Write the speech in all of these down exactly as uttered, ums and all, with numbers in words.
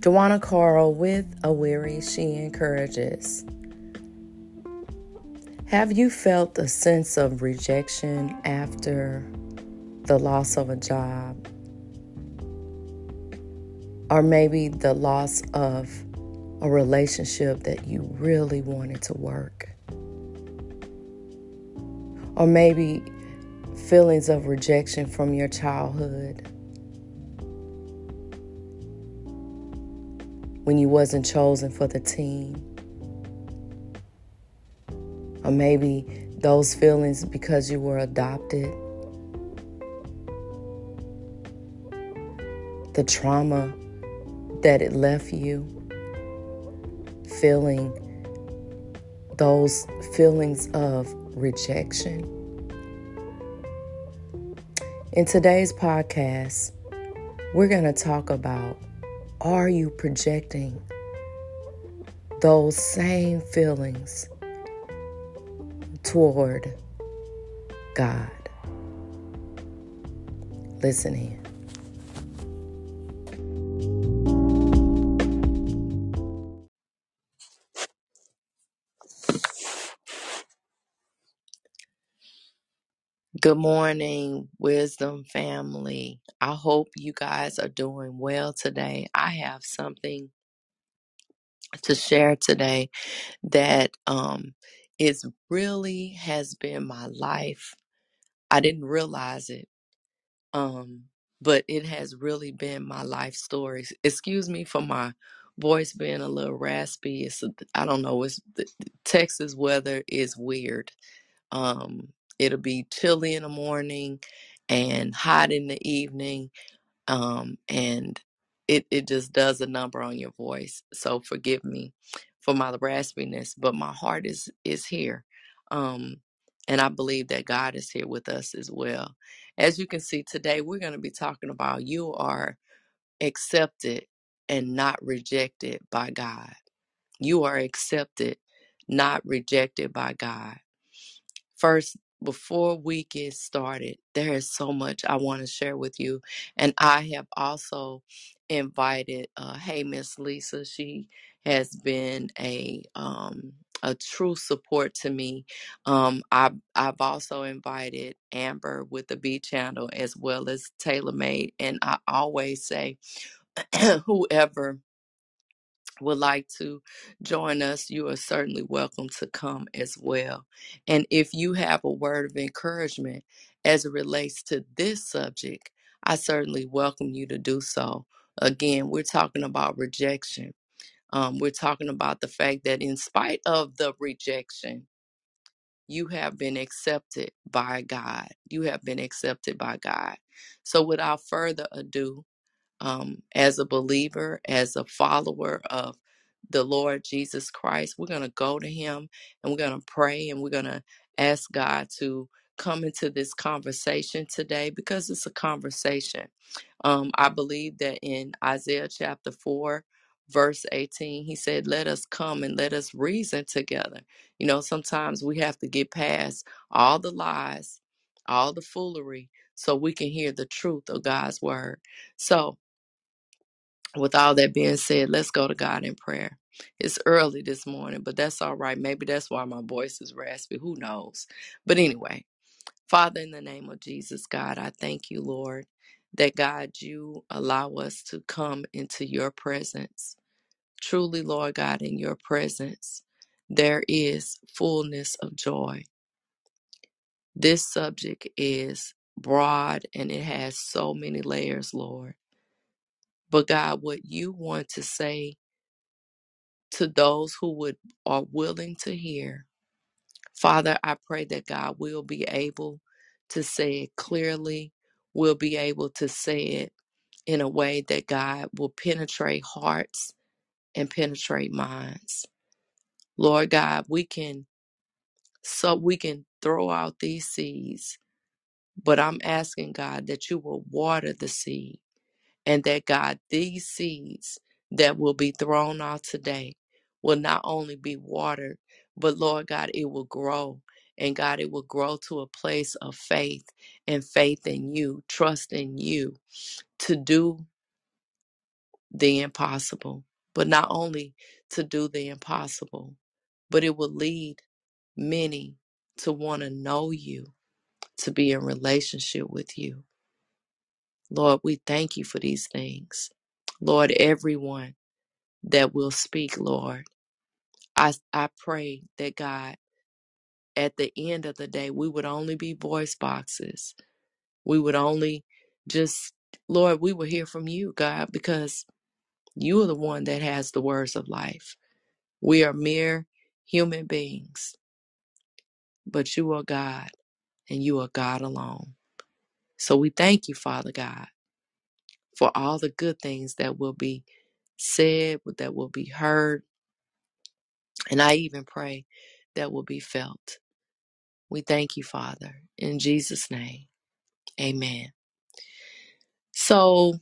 Dwana Carl with A Weary She Encourages. Have you felt a sense of rejection after the loss of a job? Or maybe the loss of a relationship that you really wanted to work? Or maybe feelings of rejection from your childhood, when you wasn't chosen for the team? Or maybe those feelings because you were adopted. The trauma that it left you. Feeling those feelings of rejection. In today's podcast, we're going to talk about, are you projecting those same feelings toward God? Listen in. Good morning, Wisdom family. I hope you guys are doing well today. I have something to share today that um, is really has been my life. I didn't realize it, um, but it has really been my life story. Excuse me for my voice being a little raspy. It's, I don't know. It's the Texas weather is weird. Um, It'll be chilly in the morning and hot in the evening, um, and it, it just does a number on your voice. So forgive me for my raspiness, but my heart is is here, um, and I believe that God is here with us as well. As you can see today, we're going to be talking about you are accepted and not rejected by God. You are accepted, not rejected by God. First, before we get started, there is so much I want to share with you. And I have also invited, uh, hey, Miss Lisa. She has been a um, a true support to me. Um, I've, I've also invited Amber with the B Channel, as well as Taylor Made. And I always say, whoever would like to join us, you are certainly welcome to come as well. And if you have a word of encouragement as it relates to this subject, I certainly welcome you to do so. Again, we're talking about rejection. Um, we're talking about the fact that in spite of the rejection, you have been accepted by God. You have been accepted by God. So without further ado, Um, as a believer, as a follower of the Lord Jesus Christ, we're going to go to him and we're going to pray and we're going to ask God to come into this conversation today, because it's a conversation. Um, I believe that in Isaiah chapter four, verse eighteen, he said, let us come and let us reason together. You know, sometimes we have to get past all the lies, all the foolery, so we can hear the truth of God's word. So, with all that being said, let's go to God in prayer. It's early this morning, but that's all right. Maybe that's why my voice is raspy. Who knows? But anyway, Father, in the name of Jesus, God, I thank you, Lord, that God, you allow us to come into your presence. Truly, Lord God, in your presence, there is fullness of joy. This subject is broad and it has so many layers, Lord. But God, what you want to say to those who would are willing to hear, Father, I pray that God will be able to say it clearly, will be able to say it in a way that God will penetrate hearts and penetrate minds. Lord God, we can so we can throw out these seeds, but I'm asking God that you will water the seed, and that God, these seeds that will be thrown out today will not only be watered, but Lord God, it will grow. And God, it will grow to a place of faith, and faith in you, trust in you to do the impossible, but not only to do the impossible, but it will lead many to want to know you, to be in relationship with you. Lord, we thank you for these things. Lord, everyone that will speak, Lord, I, I pray that, God, at the end of the day, we would only be voice boxes. We would only just, Lord, we will hear from you, God, because you are the one that has the words of life. We are mere human beings, but you are God, and you are God alone. So we thank you, Father God, for all the good things that will be said, that will be heard, and I even pray that will be felt. We thank you, Father, in Jesus' name. Amen. So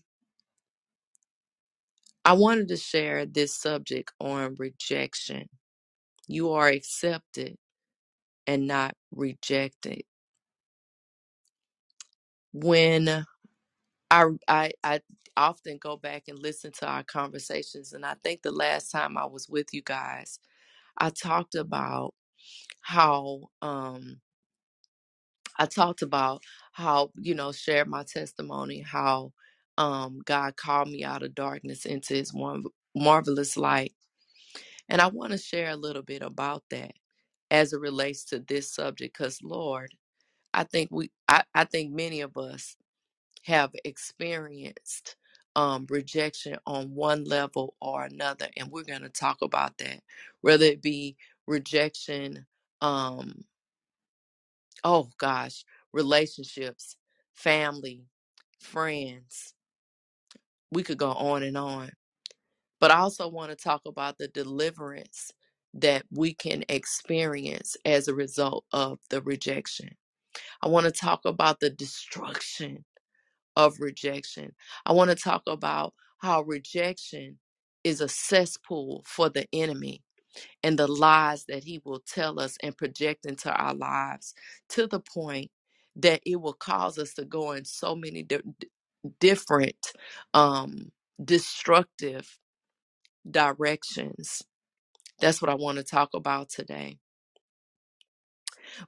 I wanted to share this subject on rejection. You are accepted and not rejected. When I, I I often go back and listen to our conversations, and I think the last time I was with you guys, I talked about how um I talked about how, you know, shared my testimony, how um God called me out of darkness into his one marvelous light. And I want to share a little bit about that as it relates to this subject, because Lord, I think we I, I think many of us have experienced um, rejection on one level or another. And we're going to talk about that, whether it be rejection, um, oh gosh, relationships, family, friends. We could go on and on. But I also want to talk about the deliverance that we can experience as a result of the rejection. I want to talk about the destruction of rejection. I want to talk about how rejection is a cesspool for the enemy and the lies that he will tell us and project into our lives, to the point that it will cause us to go in so many di- different um, destructive directions. That's what I want to talk about today.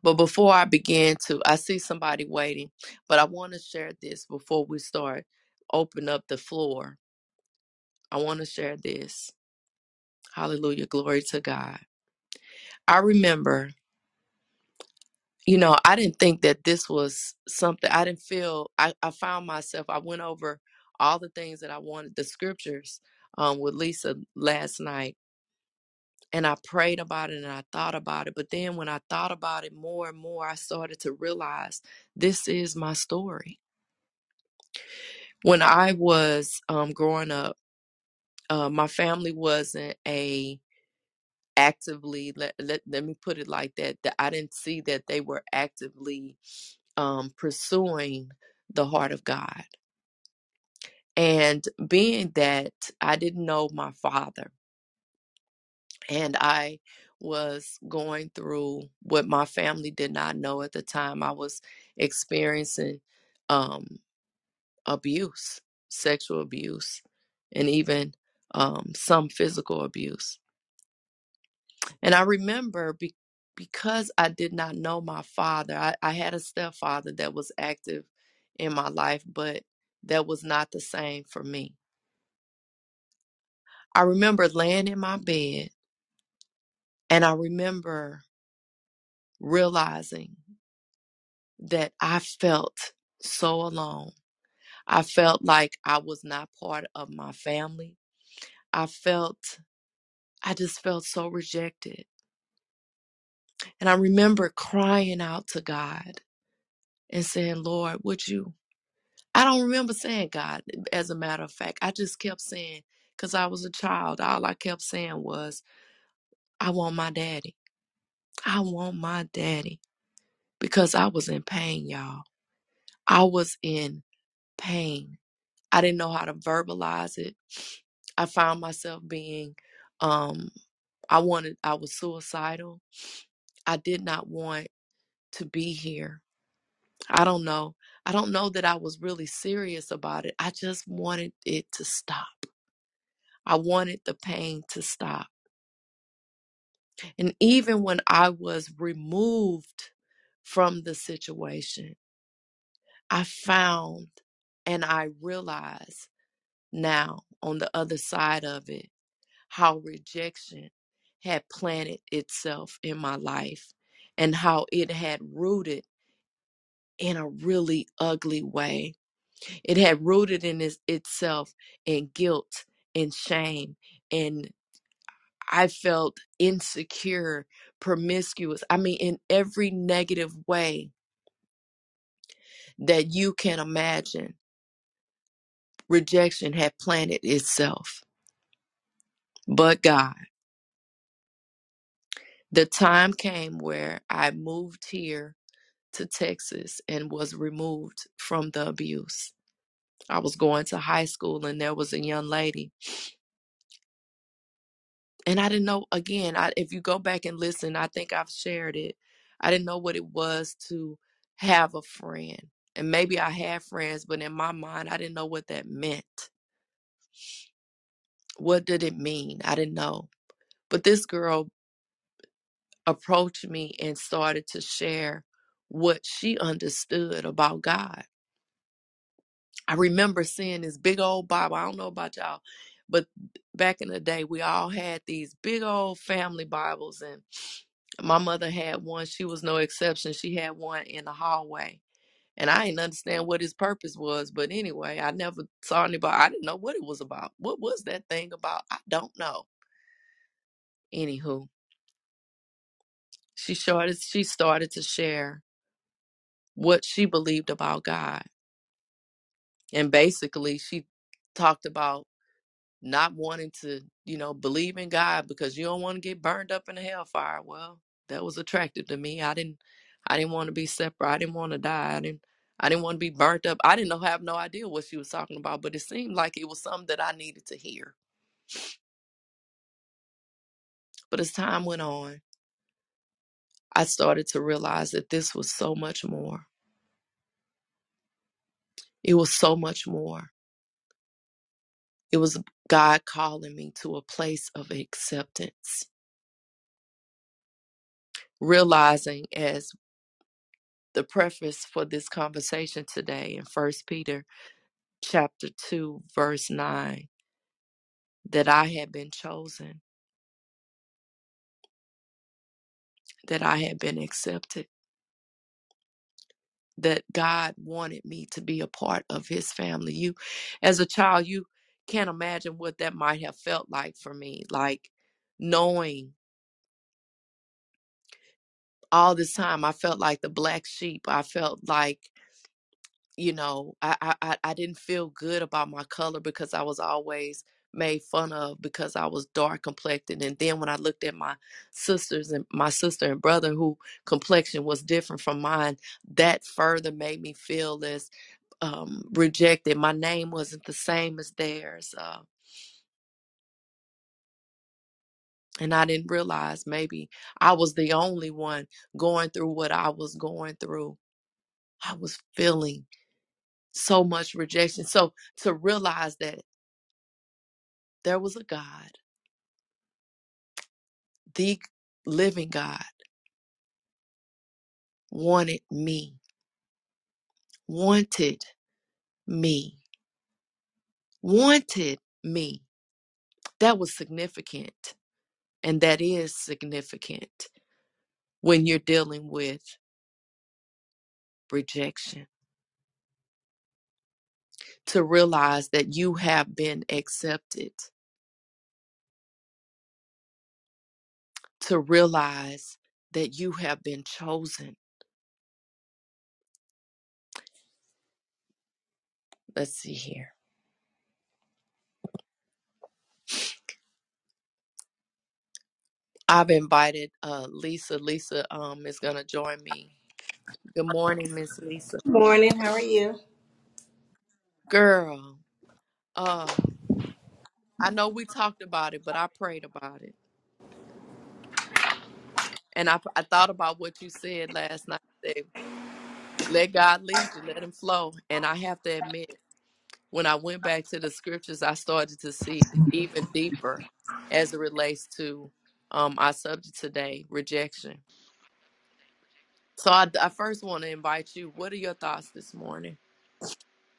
But before I begin to, I see somebody waiting, but I want to share this before we start, open up the floor. I want to share this. Hallelujah. Glory to God. I remember, you know, I didn't think that this was something. I didn't feel, I, I found myself, I went over all the things that I wanted, the scriptures um, with Lisa last night. And I prayed about it and I thought about it. But then when I thought about it more and more, I started to realize this is my story. When I was um, growing up, uh, my family wasn't a actively, let, let, let me put it like that, that I didn't see that they were actively um, pursuing the heart of God. And being that I didn't know my father, and I was going through what my family did not know at the time. I was experiencing um, abuse, sexual abuse, and even um, some physical abuse. And I remember be- because I did not know my father, I-, I had a stepfather that was active in my life, but that was not the same for me. I remember laying in my bed, and I remember realizing that I felt so alone. I felt like I was not part of my family. I felt, I just felt so rejected. And I remember crying out to God and saying, Lord, would you? I don't remember saying God, as a matter of fact. I just kept saying, because I was a child, all I kept saying was, I want my daddy. I want my daddy. Because I was in pain, y'all. I was in pain. I didn't know how to verbalize it. I found myself being, um, I wanted, I was suicidal. I did not want to be here. I don't know. I don't know that I was really serious about it. I just wanted it to stop. I wanted the pain to stop. And even when I was removed from the situation, I found and I realized now on the other side of it, how rejection had planted itself in my life and how it had rooted in a really ugly way. It had rooted in its, itself in guilt and shame, and I felt insecure, promiscuous. I mean, in every negative way that you can imagine, rejection had planted itself. But God, the time came where I moved here to Texas and was removed from the abuse. I was going to high school and there was a young lady. And I didn't know, again, I, if you go back and listen, I think I've shared it. I didn't know what it was to have a friend. And maybe I had friends, but in my mind, I didn't know what that meant. What did it mean? I didn't know. But this girl approached me and started to share what she understood about God. I remember seeing this big old Bible. I don't know about y'all, but back in the day, we all had these big old family Bibles, and my mother had one. She was no exception. She had one in the hallway, and I didn't understand what his purpose was, but anyway, I never saw anybody. I didn't know what it was about. What was that thing about? I don't know. Anywho, she started, she started to share what she believed about God. And basically, she talked about not wanting to, you know, believe in God because you don't want to get burned up in the hellfire. Well, that was attractive to me. I didn't, I didn't want to be separate. I didn't want to die. I didn't, I didn't want to be burnt up. I didn't know, have no idea what she was talking about, but it seemed like it was something that I needed to hear. But as time went on, I started to realize that this was so much more. It was so much more. It was God calling me to a place of acceptance. Realizing, as the preface for this conversation today in First Peter chapter two, verse nine, that I had been chosen, that I had been accepted, that God wanted me to be a part of his family. You, as a child, you can't imagine what that might have felt like for me, like knowing all this time, I felt like the black sheep. I felt like, you know, I, I, I didn't feel good about my color because I was always made fun of because I was dark complected. And then when I looked at my sisters and my sister and brother who complexion was different from mine, that further made me feel as um, rejected. My name wasn't the same as theirs. Uh, and I didn't realize maybe I was the only one going through what I was going through. I was feeling so much rejection. So to realize that there was a God, the living God, wanted me, wanted me, wanted me. That was significant. And that is significant when you're dealing with rejection. To realize that you have been accepted. To realize that you have been chosen. Let's see here. I've invited uh, Lisa. Lisa um, is going to join me. Good morning, Miss Lisa. Good morning. How are you? Girl, uh, I know we talked about it, but I prayed about it. And I, I thought about what you said last night. That let God lead you, let him flow. And I have to admit, when I went back to the scriptures, I started to see even deeper as it relates to um, our subject today, rejection. So I, I first want to invite you. What are your thoughts this morning?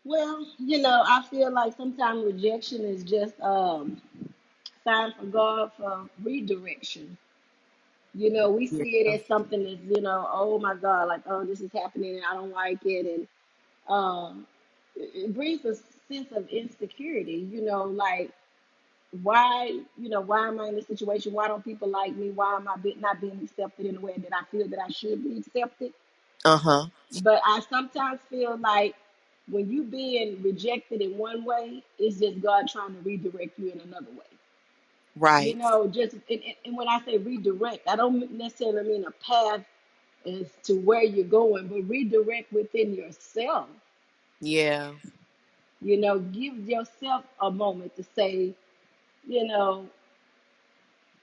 Well, you know, I feel like sometimes rejection is just um, sign for God for redirection. You know, we see it as something that's, you know, oh my God, like, oh, this is happening and I don't like it. And um, it brings a sense of insecurity, you know, like, why, you know, why am I in this situation? Why don't people like me? Why am I be- not being accepted in a way that I feel that I should be accepted? Uh-huh. But I sometimes feel like when you being rejected in one way, it's just God trying to redirect you in another way. Right. You know, just, and, and when I say redirect, I don't necessarily mean a path as to where you're going, but redirect within yourself. Yeah. You know, give yourself a moment to say, you know,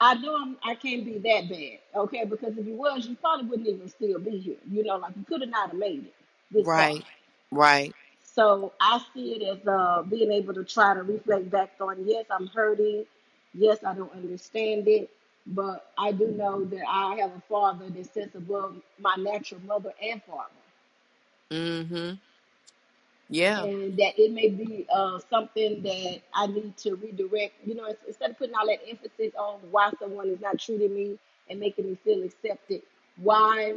I know I'm, I can't be that bad, okay? Because if you was, you probably wouldn't even still be here. You know, like you could have not have made it this right. far. Right. So I see it as uh, being able to try to reflect back on, yes, I'm hurting. Yes, I don't understand it, but I do know that I have a father that sits above my natural mother and father. Mm-hmm. Yeah. And that it may be uh, something that I need to redirect. You know, instead of putting all that emphasis on why someone is not treating me and making me feel accepted, why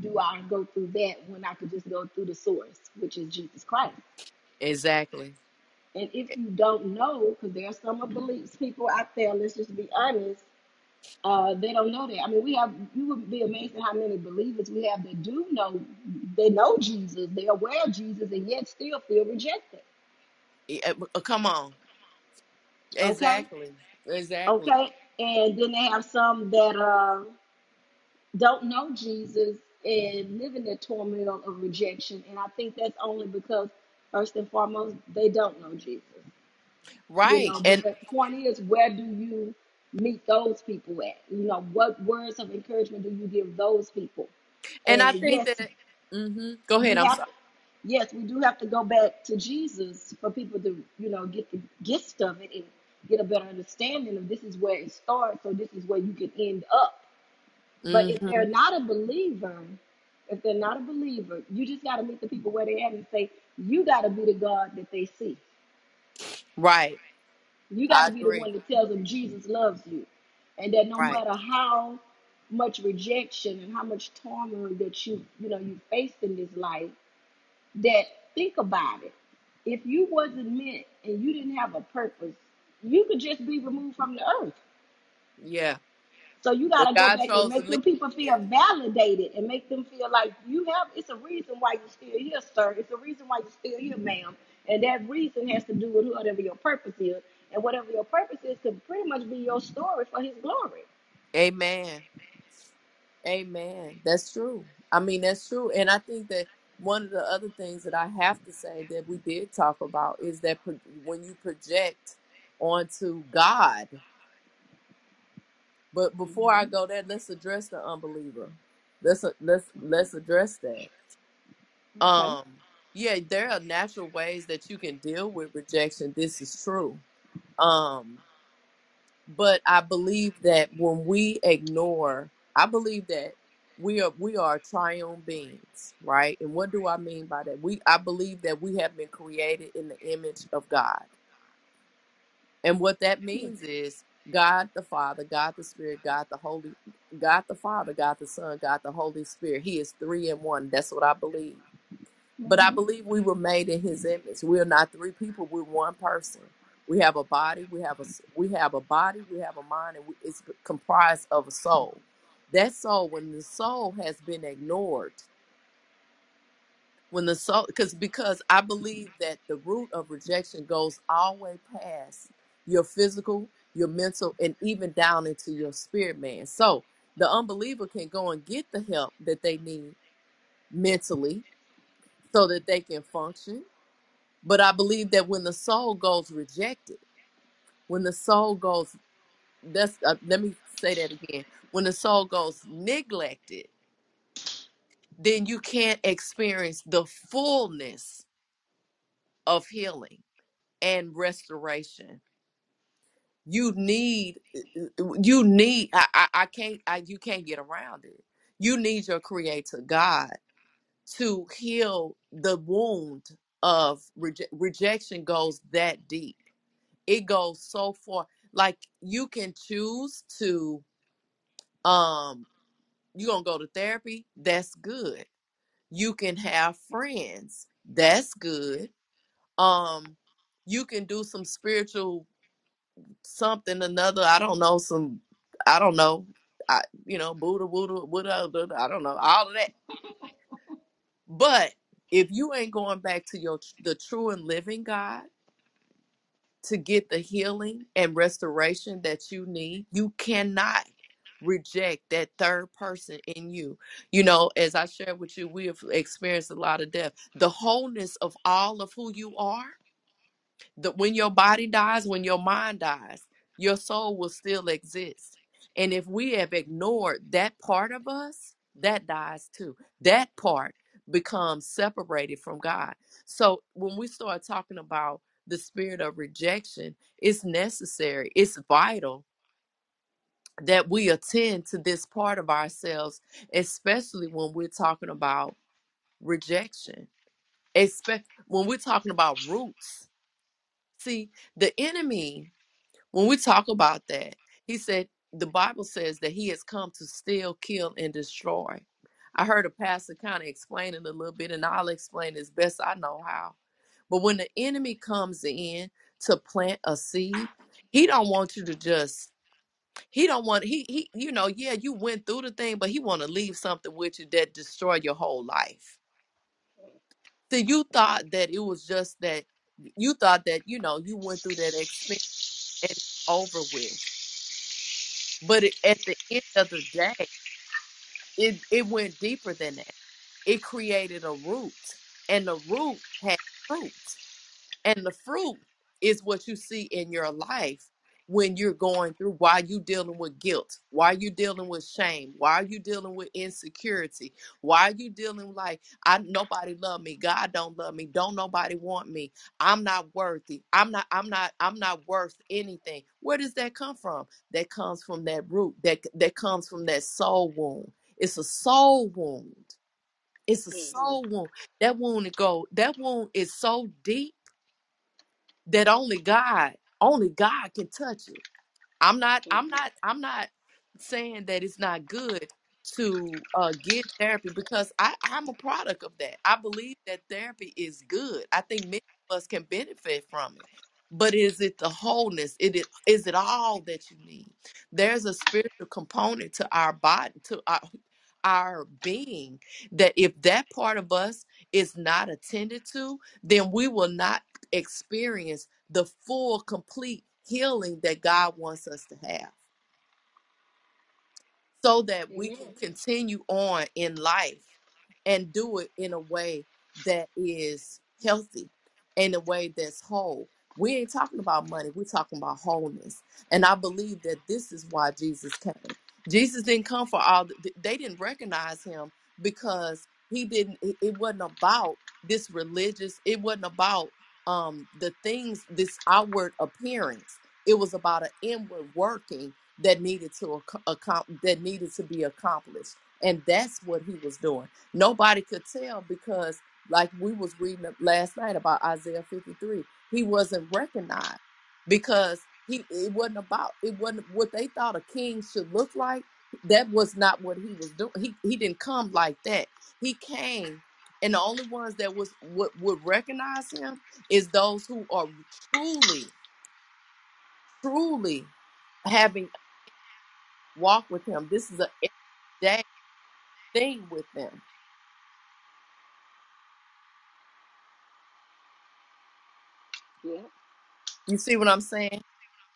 do I go through that when I could just go through the source, which is Jesus Christ? Exactly. And if you don't know, because there are some of beliefs people out there, let's just be honest, uh, they don't know that. I mean, we have, you would be amazed at how many believers we have that do know, they know Jesus, they're aware of Jesus, and yet still feel rejected. Yeah, come on. Exactly. Okay? Exactly. Okay. And then they have some that uh, don't know Jesus and live in the turmoil of rejection. And I think that's only because first and foremost, they don't know Jesus. Right. You know, and the point is, where do you meet those people at? You know, what words of encouragement do you give those people? And, and I think yes, that, mm-hmm. go ahead, I'm sorry. To, yes, we do have to go back to Jesus for people to, you know, get the gist of it and get a better understanding of this is where it starts, so this is where you can end up. Mm-hmm. But if they're not a believer, if they're not a believer, you just got to meet the people where they're at and say, you got to be the God that they see. Right. You got to be the one that tells them Jesus loves you. And that no right. matter how much rejection and how much turmoil that you, you know, you faced in this life, that think about it. If you wasn't meant and you didn't have a purpose, you could just be removed from the earth. Yeah. So you got to go back and make them people feel validated and make them feel like you have, it's a reason why you're still here, sir. It's a reason why you're still here, ma'am. And that reason has to do with whatever your purpose is. And whatever your purpose is could pretty much be your story for his glory. Amen. Amen. That's true. I mean, that's true. And I think that one of the other things that I have to say that we did talk about is that when you project onto God, but before I go there, let's address the unbeliever. Let's let's let's address that. Okay. Um, yeah, there are natural ways that you can deal with rejection. This is true. Um, but I believe that when we ignore, I believe that we are we are triune beings, right? And what do I mean by that? We I believe that we have been created in the image of God, and what that means is God the Father, God the Spirit, God the Holy, God the Father, God the Son, God the Holy Spirit. He is three in one. That's what I believe. Mm-hmm. But I believe we were made in His image. We are not three people. We're one person. We have a body. We have a we have a body. We have a mind, and we, it's comprised of a soul. That soul, when the soul has been ignored, when the soul, because because I believe that the root of rejection goes all the way past your physical, your mental, and even down into your spirit, man. So the unbeliever can go and get the help that they need mentally so that they can function. But I believe that when the soul goes rejected, when the soul goes, that's, uh, let me say that again. When the soul goes neglected, then you can't experience the fullness of healing. and restoration. You need, you need, I, I, I can't, I, you can't get around it. You need your creator God to heal the wound of reje- rejection. Goes that deep. It goes so far. Like, you can choose to, um, you're going to go to therapy. That's good. You can have friends. That's good. Um, you can do some spiritual something, another, I don't know, some, I don't know, I, you know, Buddha, Buddha, Buddha, I don't know, all of that. But if you ain't going back to your the true and living God to get the healing and restoration that you need, you cannot reject that third person in you. You know, as I shared with you, we have experienced a lot of death. The wholeness of all of who you are, the, when your body dies, when your mind dies, your soul will still exist. And if we have ignored that part of us, that dies too. That part becomes separated from God. So when we start talking about the spirit of rejection, it's necessary, it's vital that we attend to this part of ourselves, especially when we're talking about rejection, Espe- when we're talking about roots. See, the enemy, when we talk about that, he said, the Bible says that he has come to steal, kill, and destroy. I heard a pastor kind of explain it a little bit, and I'll explain as best I know how. But when the enemy comes in to plant a seed, he don't want you to just, he don't want, he, he you know, yeah, you went through the thing, but he want to leave something with you that destroy your whole life. So you thought that it was just that, you thought that, you know, you went through that experience and it's over with. But it, at the end of the day, it, it went deeper than that. It created a root, and the root had fruit. And the fruit is what you see in your life when you're going through, why you dealing with guilt, why you dealing with shame, why you dealing with insecurity, why you dealing like, I nobody love me, God don't love me, don't nobody want me, I'm not worthy, I'm not, I'm not, I'm not worth anything. Where does that come from? That comes from that root, that that comes from that soul wound. It's a soul wound. It's a soul wound. That wound it go. That wound is so deep that only God, only God can touch it. I'm not, I'm not, I'm not saying that it's not good to uh, get therapy, because I, I'm a product of that. I believe that therapy is good. I think many of us can benefit from it. But is it the wholeness? It is, is it all that you need? There's a spiritual component to our body, to our our being, that if that part of us is not attended to, then we will not experience the full, complete healing that God wants us to have, so that we can continue on in life and do it in a way that is healthy, in a way that's whole. We ain't talking about money. We're talking about wholeness. And I believe that this is why Jesus came. Jesus didn't come for all, the, they didn't recognize him because he didn't, it wasn't about this religious, it wasn't about um, the things, this outward appearance. It was about an inward working that needed to accom- that needed to be accomplished. And that's what he was doing. Nobody could tell because, like we was reading last night about Isaiah fifty-three, he wasn't recognized because He, it wasn't about, it wasn't what they thought a king should look like. That was not what he was doing. He he didn't come like that. He came, and the only ones that was would, would recognize him is those who are truly, truly having walk with him. This is a everyday thing with them. Yeah. You see what I'm saying?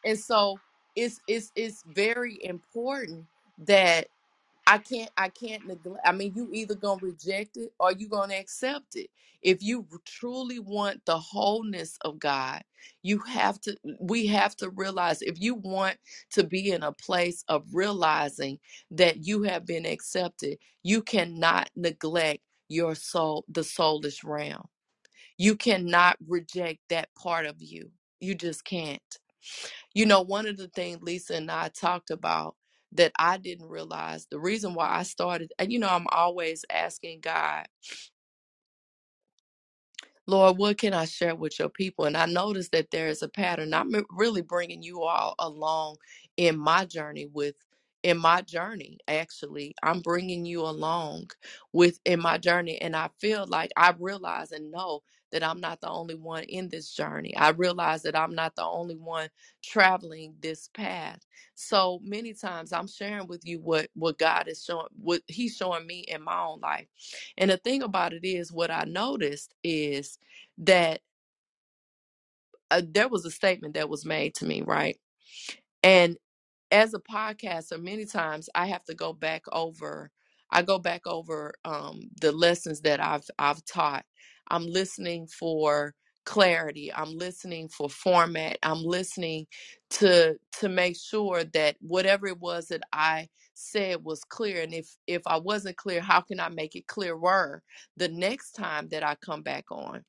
And so it's it's it's very important that I can't I can't neglect. I mean, you either gonna reject it or you gonna accept it. If you truly want the wholeness of God, you have to we have to realize, if you want to be in a place of realizing that you have been accepted, you cannot neglect your soul, the soulish realm. You cannot reject that part of you. You just can't. You know, one of the things Lisa and I talked about that I didn't realize, the reason why I started, and you know, I'm always asking God, Lord, what can I share with your people? And I noticed that there is a pattern. I'm really bringing you all along in my journey with, in my journey, actually. I'm bringing you along with, in my journey. And I feel like I realize and know that I'm not the only one in this journey. I realize that I'm not the only one traveling this path. So many times I'm sharing with you what, what God is showing, what he's showing me in my own life. And the thing about it is, what I noticed is that uh, there was a statement that was made to me, right? And as a podcaster, many times I have to go back over, I go back over um, the lessons that I've I've taught. I'm listening for clarity. I'm listening for format. I'm listening to to make sure that whatever it was that I said was clear. And if if I wasn't clear, how can I make it clearer the next time that I come back on?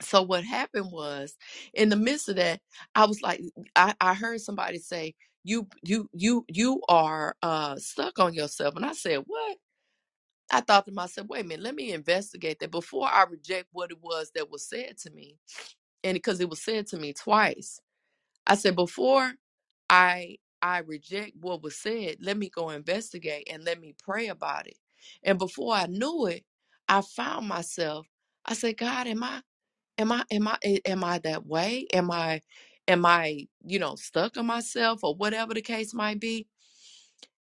So what happened was, in the midst of that, I was like, I, I heard somebody say, you you you you are uh, stuck on yourself. And I said, what? I thought to myself, wait a minute, let me investigate that before I reject what it was that was said to me. And because it was said to me twice, I said, before I I reject what was said, let me go investigate and let me pray about it. And before I knew it, I found myself. I said, God, am I am I am I am I that way? Am I am I, you know, stuck on myself or whatever the case might be?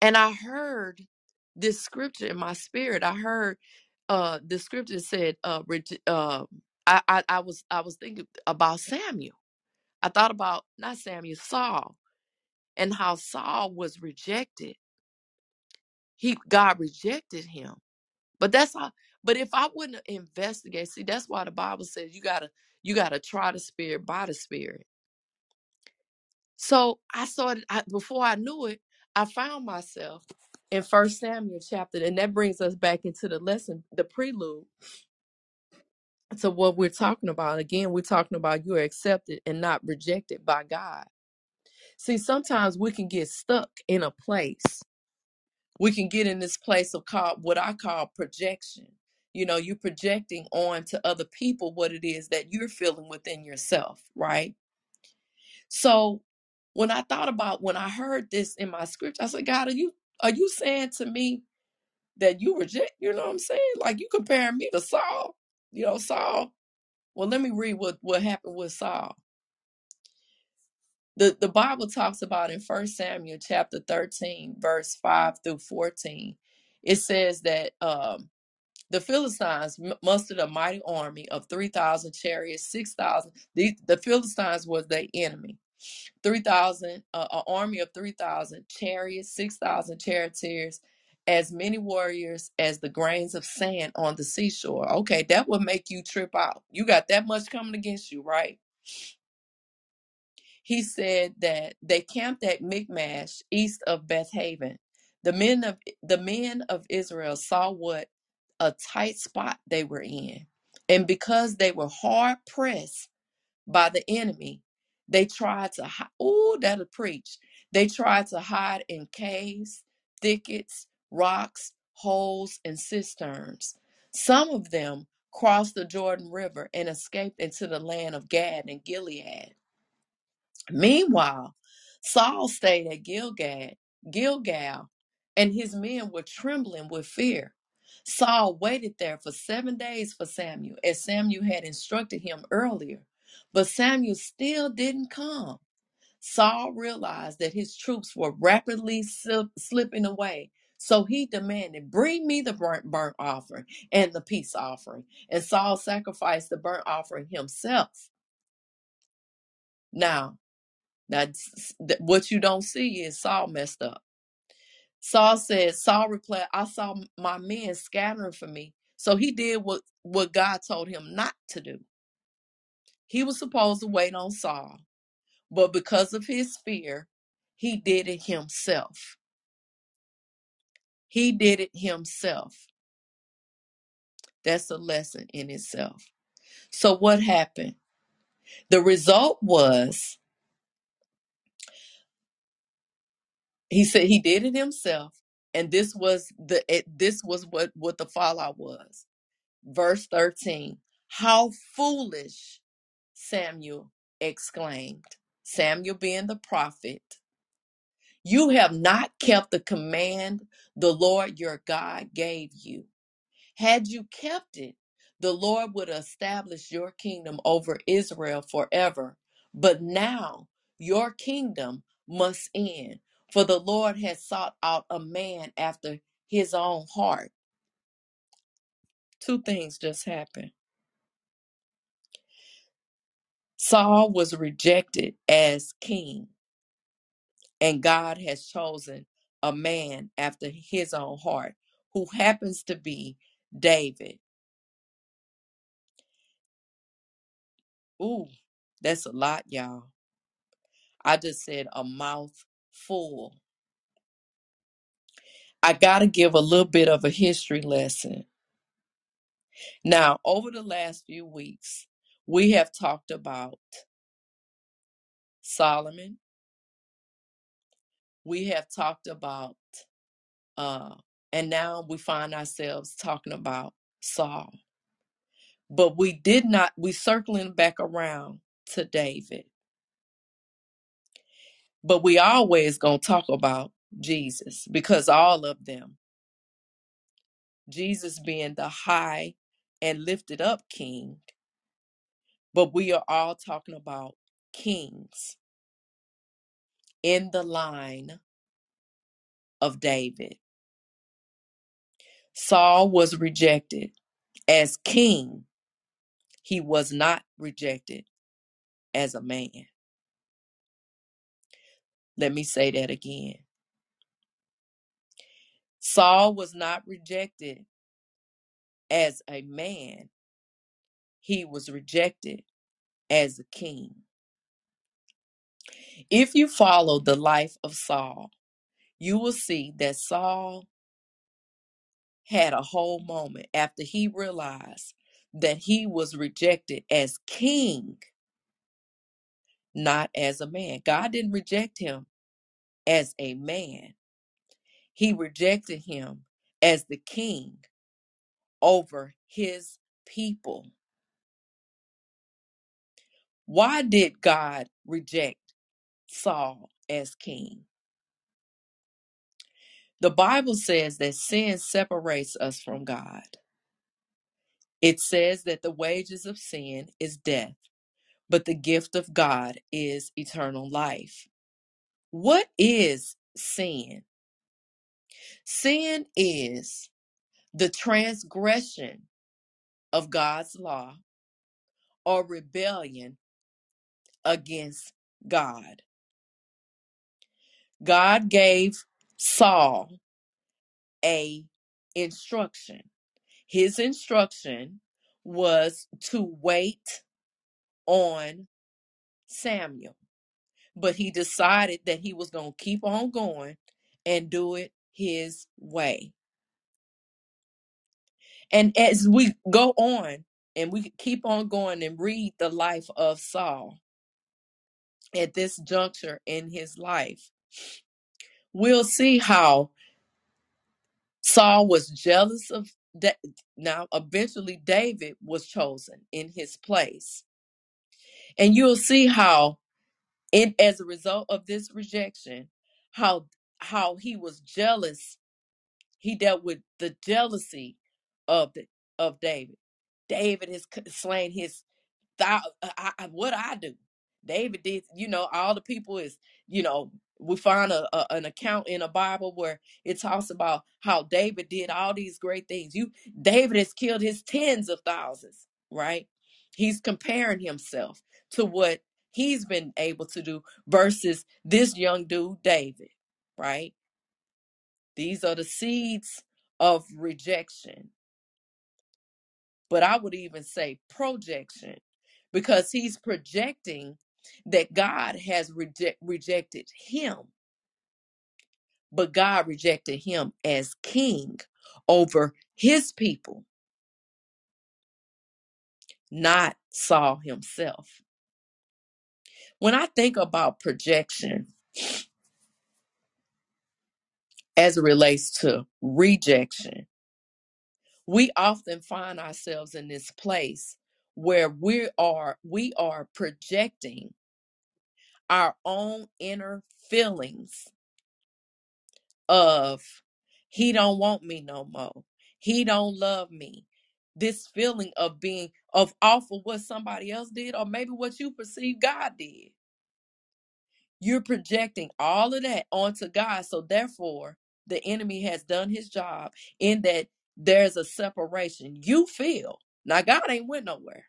And I heard this scripture in my spirit. I heard uh, the scripture said, uh, uh, I, I, I was I was thinking about Samuel. I thought about, not Samuel, Saul, and how Saul was rejected. He God rejected him. But that's how. But if I wouldn't investigate, see, that's why the Bible says you gotta you gotta try the spirit by the spirit. So I started I, before I knew it, I found myself in First Samuel chapter, and that brings us back into the lesson, the prelude to what we're talking about. Again, we're talking about you are accepted and not rejected by God. See, sometimes we can get stuck in a place. We can get in this place of call, what I call projection. You know, you're projecting on to other people what it is that you're feeling within yourself, right? So when I thought about, when I heard this in my scripture, I said, God, are you Are you saying to me that you reject, you know what I'm saying? Like, you comparing me to Saul, you know, Saul. Well, let me read what, what happened with Saul. The, the Bible talks about in First Samuel chapter thirteen, verse five through fourteen, it says that um, the Philistines mustered a mighty army of three thousand chariots, six thousand. The, the Philistines was their enemy. three thousand, uh, an army of three thousand chariots, six thousand charioteers, as many warriors as the grains of sand on the seashore. Okay, that would make you trip out. You got that much coming against you, right? He said that they camped at Michmash, east of Beth Haven. The men of, the men of Israel saw what a tight spot they were in. And because they were hard pressed by the enemy, they tried to, oh, that'll preach. They tried to hide in caves, thickets, rocks, holes, and cisterns. Some of them crossed the Jordan River and escaped into the land of Gad and Gilead. Meanwhile, Saul stayed at Gilgal, Gilgal, and his men were trembling with fear. Saul waited there for seven days for Samuel, as Samuel had instructed him earlier. But Samuel still didn't come. Saul realized that his troops were rapidly slipping away. So he demanded, bring me the burnt, burnt offering and the peace offering. And Saul sacrificed the burnt offering himself. Now, that's, what you don't see is Saul messed up. Saul said, Saul replied, I saw my men scattering from me. So he did what, what God told him not to do. He was supposed to wait on Saul, but because of his fear, he did it himself. He did it himself. That's a lesson in itself. So what happened? The result was, he said he did it himself, and this was the it, this was what, what the fallout was. Verse thirteen, how foolish, Samuel exclaimed, Samuel being the prophet, you have not kept the command the Lord your God gave you. Had you kept it, the Lord would establish your kingdom over Israel forever. But now your kingdom must end, for the Lord has sought out a man after his own heart. Two things just happened. Saul was rejected as king, and God has chosen a man after his own heart, who happens to be David. Ooh, that's a lot, y'all. I just said a mouthful. I got to give a little bit of a history lesson. Now, over the last few weeks, we have talked about Solomon. We have talked about, uh, and now we find ourselves talking about Saul. But we did not, we circling back around to David. But we always going to talk about Jesus, because all of them, Jesus being the high and lifted up king, but we are all talking about kings in the line of David. Saul was rejected as king. He was not rejected as a man. Let me say that again. Saul was not rejected as a man. He was rejected as a king. If you follow the life of Saul, you will see that Saul had a whole moment after he realized that he was rejected as king, not as a man. God didn't reject him as a man. He rejected him as the king over his people. Why did God reject Saul as king? The Bible says that sin separates us from God. It says that the wages of sin is death, but the gift of God is eternal life. What is sin? Sin is the transgression of God's law or rebellion against God. God gave Saul a instruction. His instruction was to wait on Samuel, but he decided that he was going to keep on going and do it his way. And as we go on and we keep on going and read the life of Saul at this juncture in his life, we'll see how Saul was jealous of Da- now eventually David was chosen in his place. And you'll see how in as a result of this rejection, how how he was jealous. He dealt with the jealousy of the, of David. David has slain his thou I, I, what I do. David did, you know, all the people is, you know, we find a, a, an account in a Bible where it talks about how David did all these great things. You, David has killed his tens of thousands, right? He's comparing himself to what he's been able to do versus this young dude, David, right? These are the seeds of rejection. But I would even say projection, because he's projecting that God has reject, rejected him, but God rejected him as king over his people. not Saul himself. When I think about projection as it relates to rejection, we often find ourselves in this place where we are we are projecting our own inner feelings of he don't want me no more. He don't love me. This feeling of being of awful what somebody else did, or maybe what you perceive God did. You're projecting all of that onto God. So therefore, the enemy has done his job in that there's a separation. You feel now God ain't went nowhere.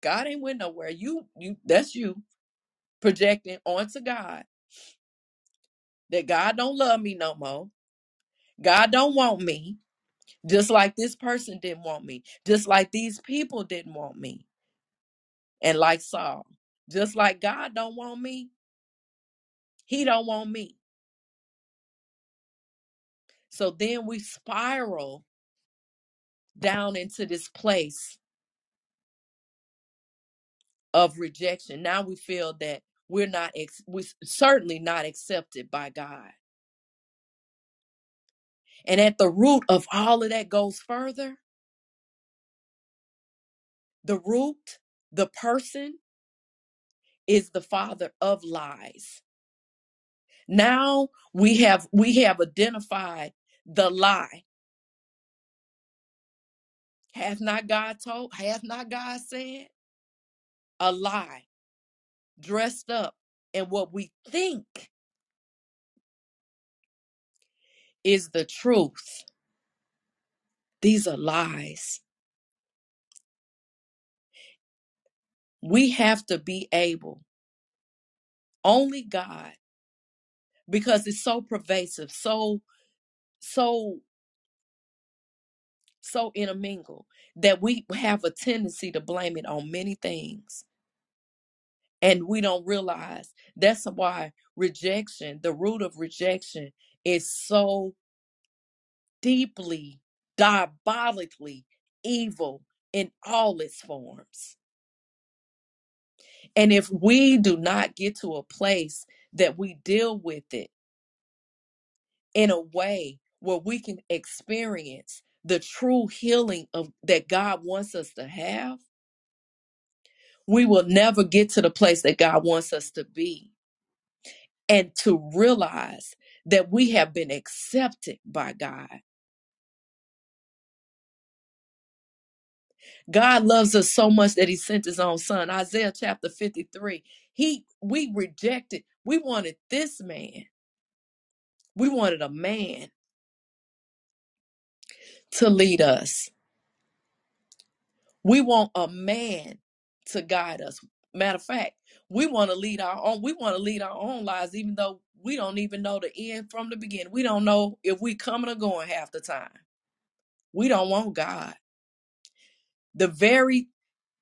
God ain't went nowhere. You, you that's you projecting onto God that God don't love me no more. God don't want me. Just like this person didn't want me. Just like these people didn't want me. And like Saul, just like God don't want me, he don't want me. So then we spiral down into this place of rejection. Now we feel that we're not, ex- we're certainly not accepted by God. And at the root of all of that goes further. The root, the person, is the father of lies. Now we have we have identified the lie. Hath not God told? Hath not God said? A lie dressed up in what we think is the truth. These are lies. We have to be able, only God, because it's so pervasive, so, so, so intermingled that we have a tendency to blame it on many things. And we don't realize that's why rejection, the root of rejection, is so deeply, diabolically evil in all its forms. And if we do not get to a place that we deal with it in a way where we can experience the true healing of that God wants us to have, we will never get to the place that God wants us to be, and to realize that we have been accepted by God. God loves us so much that he sent his own son. Isaiah chapter fifty-three. He, we rejected. We wanted this man. We wanted a man to lead us. We want a man to guide us. Matter of fact, we want to lead our own. We want to lead our own lives, even though we don't even know the end from the beginning. We don't know if we coming or going half the time. We don't want God. The very,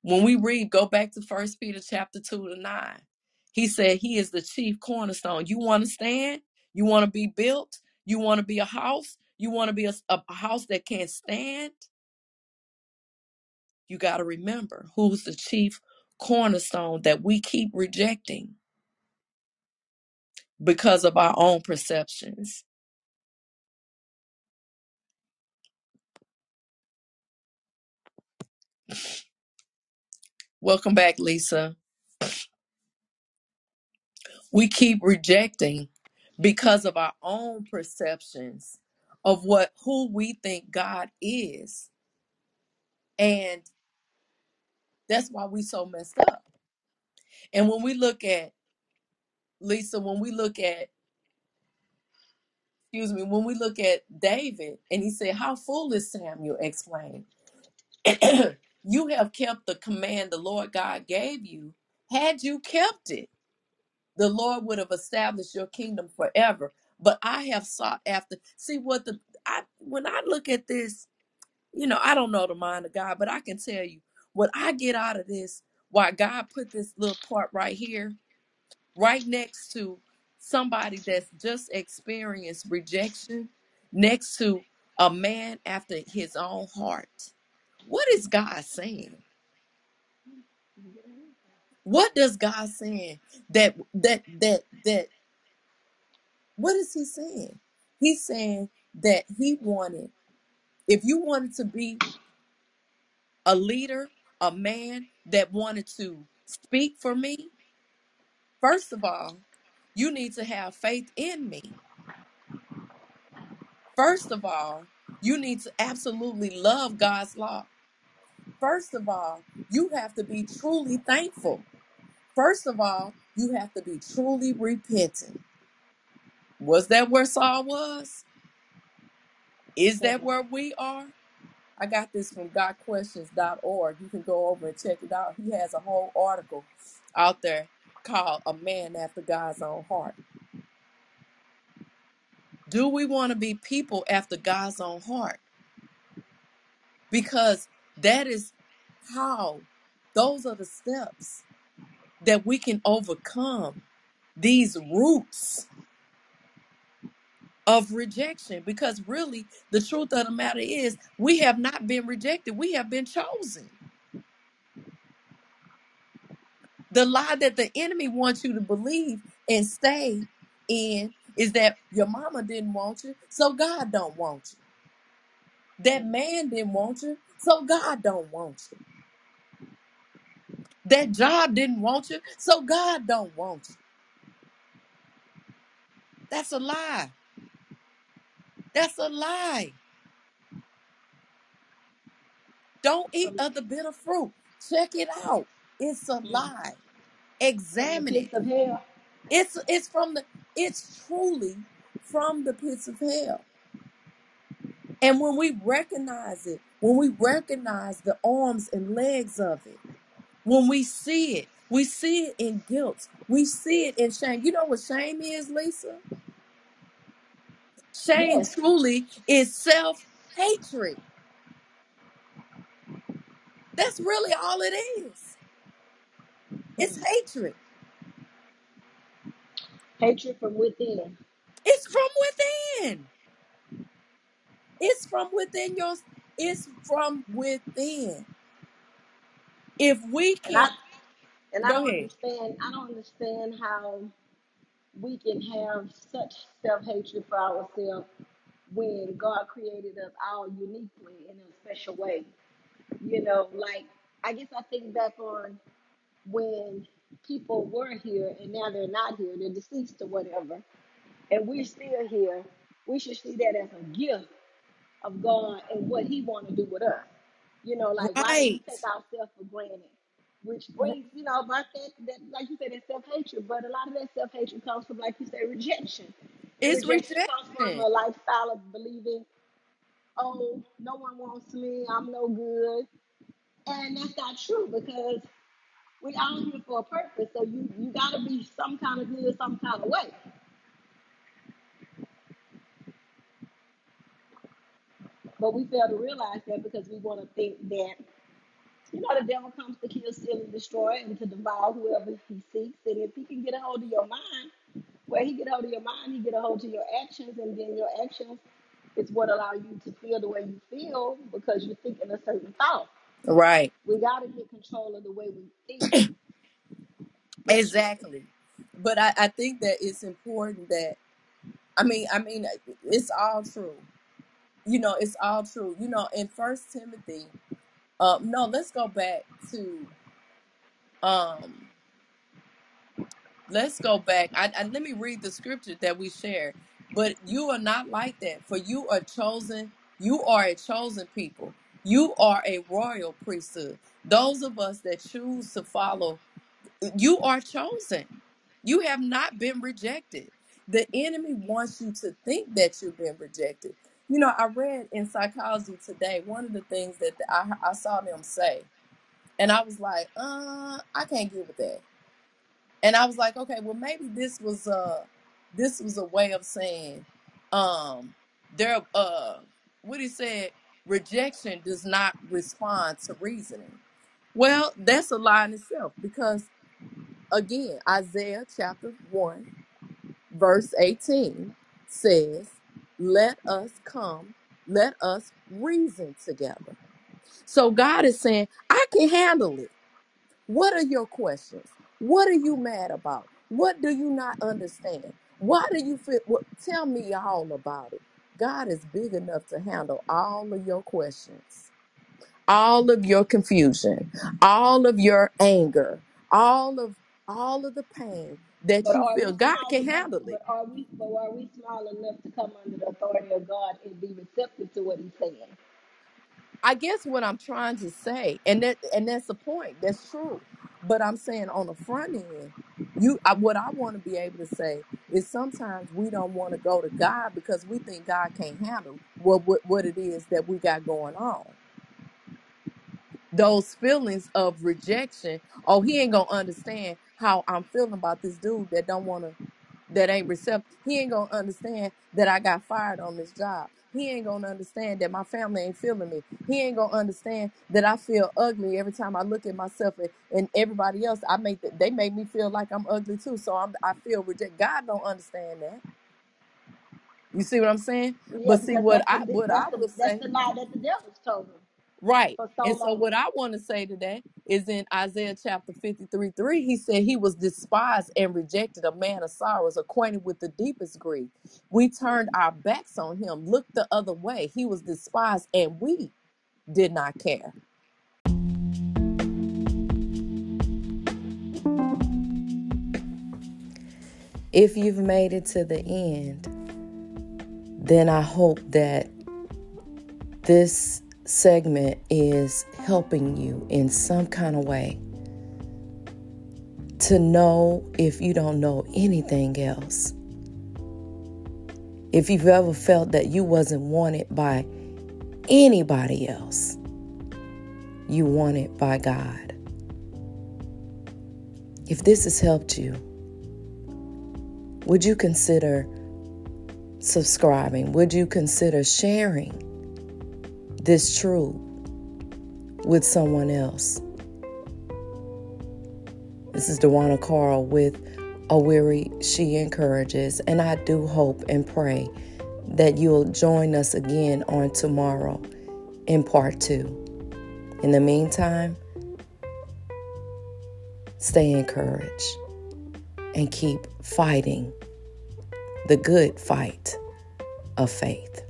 when we read, go back to First Peter chapter two to nine. He said he is the chief cornerstone. You want to stand? You want to be built? You want to be a house? You want to be a, a house that can't stand? You got to remember who's the chief cornerstone that we keep rejecting because of our own perceptions. Welcome back, Lisa. We keep rejecting because of our own perceptions of what who we think God is. And that's why we so messed up. And when we look at, Lisa, when we look at, excuse me, when we look at David, and he said, how foolish, Samuel exclaimed. You have kept the command the Lord God gave you. Had you kept it, the Lord would have established your kingdom forever. But I have sought after, see what the, I, when I look at this, you know, I don't know the mind of God, but I can tell you, what I get out of this, why God put this little part right here, right next to somebody that's just experienced rejection, next to a man after his own heart. What is God saying? What does God saying? That that that that what is he saying? He's saying that he wanted, if you wanted to be a leader, a man that wanted to speak for me, first of all, you need to have faith in me. First of all, you need to absolutely love God's law. First of all, you have to be truly thankful. First of all, you have to be truly repentant. Was that where Saul was? Is that where we are? I got this from God Questions dot org. You can go over and check it out. He has a whole article out there called A Man After God's Own Heart. Do we want to be people after God's own heart? Because that is how, those are the steps that we can overcome these roots of rejection. Because really, the truth of the matter is, we have not been rejected. We have been chosen. The lie that the enemy wants you to believe and stay in is that your mama didn't want you, so God don't want you. That man didn't want you, so God don't want you. That job didn't want you, so God don't want you. That's a lie. That's a lie. Don't eat of the bitter fruit. Check it out. It's a lie. Examine it. It's it's from the it's truly from the pits of hell. And when we recognize it, when we recognize the arms and legs of it, when we see it, we see it in guilt. We see it in shame. You know what shame is, Lisa? Shame yes. truly is self-hatred. That's really all it is. It's hatred. Hatred from within. It's from within. It's from within your, it's from within. If we can, and I, and I don't understand, I don't understand how we can have such self-hatred for ourselves when God created us all uniquely in a special way. You know, like, I guess I think back on when people were here and now they're not here, they're deceased or whatever, and we're still here. We should see that as a gift of God and what he want to do with us. You know, like, right. Why do we take ourselves for granted? Which brings, you know, about that, that, like you said, that self-hatred. But a lot of that self-hatred comes from, like you said, rejection. It's rejection. Rejection comes from a lifestyle of believing, oh, no one wants me, I'm no good. And that's not true, because we're all here for a purpose. So you, you got to be some kind of good, some kind of way. But we fail to realize that because we want to think that, you know, the devil comes to kill, steal, and destroy, and to devour whoever he seeks. And if he can get a hold of your mind, where he get a hold of your mind, he get a hold of your actions, and then your actions is what allow you to feel the way you feel because you're thinking a certain thought. Right. We got to get control of the way we think. Exactly. But I, I think that it's important that, I mean, I mean, it's all true. You know, it's all true. You know, in First Timothy, um, no, let's go back to, um, let's go back. I, I let me read the scripture that we shared. But you are not like that, for you are chosen. You are a chosen people. You are a royal priesthood. Those of us that choose to follow, you are chosen. You have not been rejected. The enemy wants you to think that you've been rejected. You know, I read in Psychology Today, one of the things that I, I saw them say, and I was like, uh, I can't get with that. And I was like, okay, well, maybe this was a, this was a way of saying, um, there, uh, what he said, rejection does not respond to reasoning. Well, that's a lie in itself, because again, Isaiah chapter one, verse eighteen says, let us come, let us reason together. So God is saying, I can handle it. What are your questions? What are you mad about? What do you not understand? Why do you feel? Well, tell me all about it. God is big enough to handle all of your questions, all of your confusion, all of your anger, all of all of the pain that But you are feel. we God small can enough? handle it. But are we? But are we small enough to come under the authority of God and be receptive to what He's saying? I guess what I'm trying to say, and that and that's the point. That's true. But I'm saying on the front end, you I, what I want to be able to say is sometimes we don't want to go to God because we think God can't handle what what, what it is that we got going on. Those feelings of rejection. Oh, he ain't gonna understand how I'm feeling about this dude that don't want to, that ain't receptive. He ain't gonna understand that I got fired on this job. He ain't gonna understand that my family ain't feeling me. He ain't gonna understand that I feel ugly every time I look at myself and, and everybody else. I make th- they make me feel like I'm ugly too. So I'm I feel rejected. God don't understand that. You see what I'm saying? Yeah, But see because what that's the I what I that's the will that's say. the lie that the devil's told him Right. for so And so long. what I want to say today is in Isaiah chapter fifty-three, three, he said he was despised and rejected, a man of sorrows, acquainted with the deepest grief. We turned our backs on him, looked the other way. He was despised and we did not care. If you've made it to the end, then I hope that this segment is helping you in some kind of way to know, if you don't know anything else, if you've ever felt that you wasn't wanted by anybody else, you wanted by God. If this has helped you, would you consider subscribing? Would you consider sharing this truth with someone else? This is Dwana Carl with A Weary She Encourages, and I do hope and pray that you'll join us again on tomorrow in part two. In the meantime, stay encouraged and keep fighting the good fight of faith.